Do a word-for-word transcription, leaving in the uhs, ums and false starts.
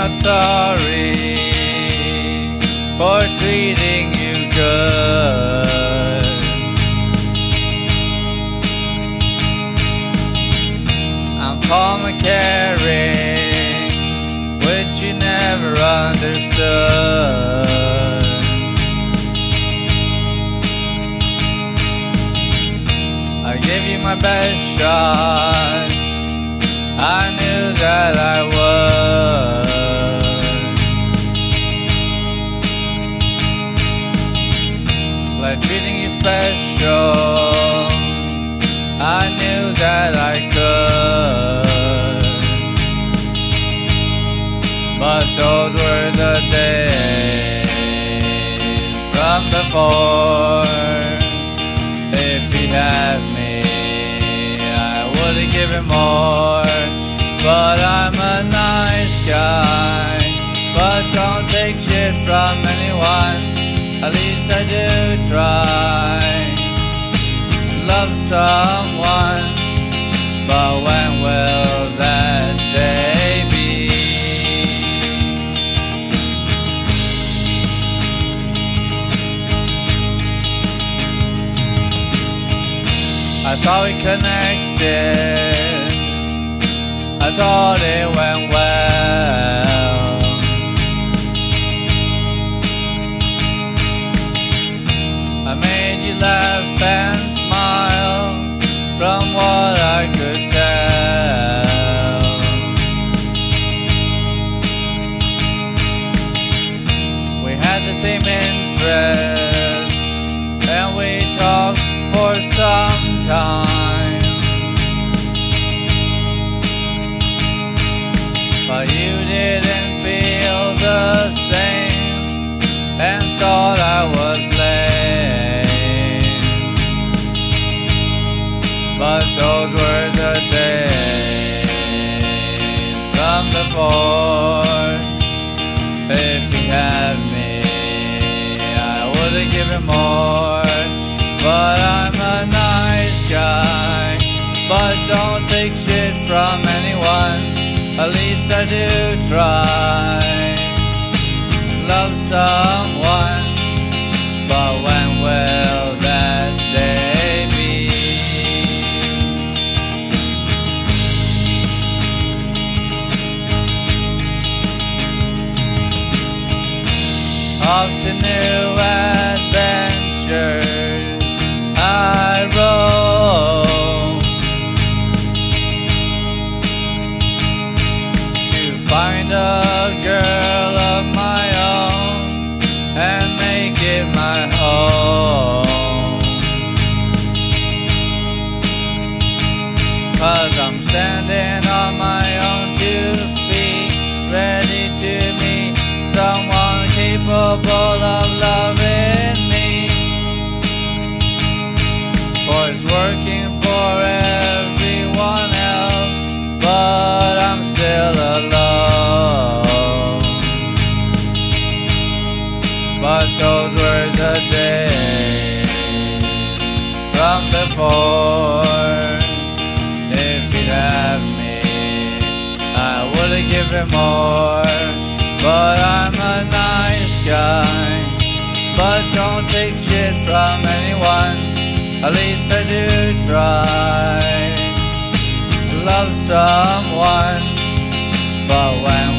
not sorry for treating you good. I'm calm and caring, which you never understood. I give you my best shot, I knew that I would. Like treating you special, I knew that I could. But those were the days from before. If he had me, I would've given more. But I'm a nice guy, but don't take shit from anyone. At least I do try. Love someone, but when will that day be? I thought we connected, I thought it went well. I made you laugh and smile, from what I could tell. We had the same interests, and we talked for some time. You didn't feel the same and thought I was lame. But those were the days from before. If you had me, I would've given more. But I'm a nice guy, but don't take shit from anyone. At least I do try. Love someone, but when will that day be? Off to new adventures I roll, find a girl of my own and make it my home. 'Cause I'm standing on my own two feet, ready to meet someone capable of loving me. For it's working for everyone else, but I'm still alone. But those were the days from before. If you'd have me, I would've given more. But I'm a nice guy, but don't take shit from anyone. At least I do try. Love someone, but when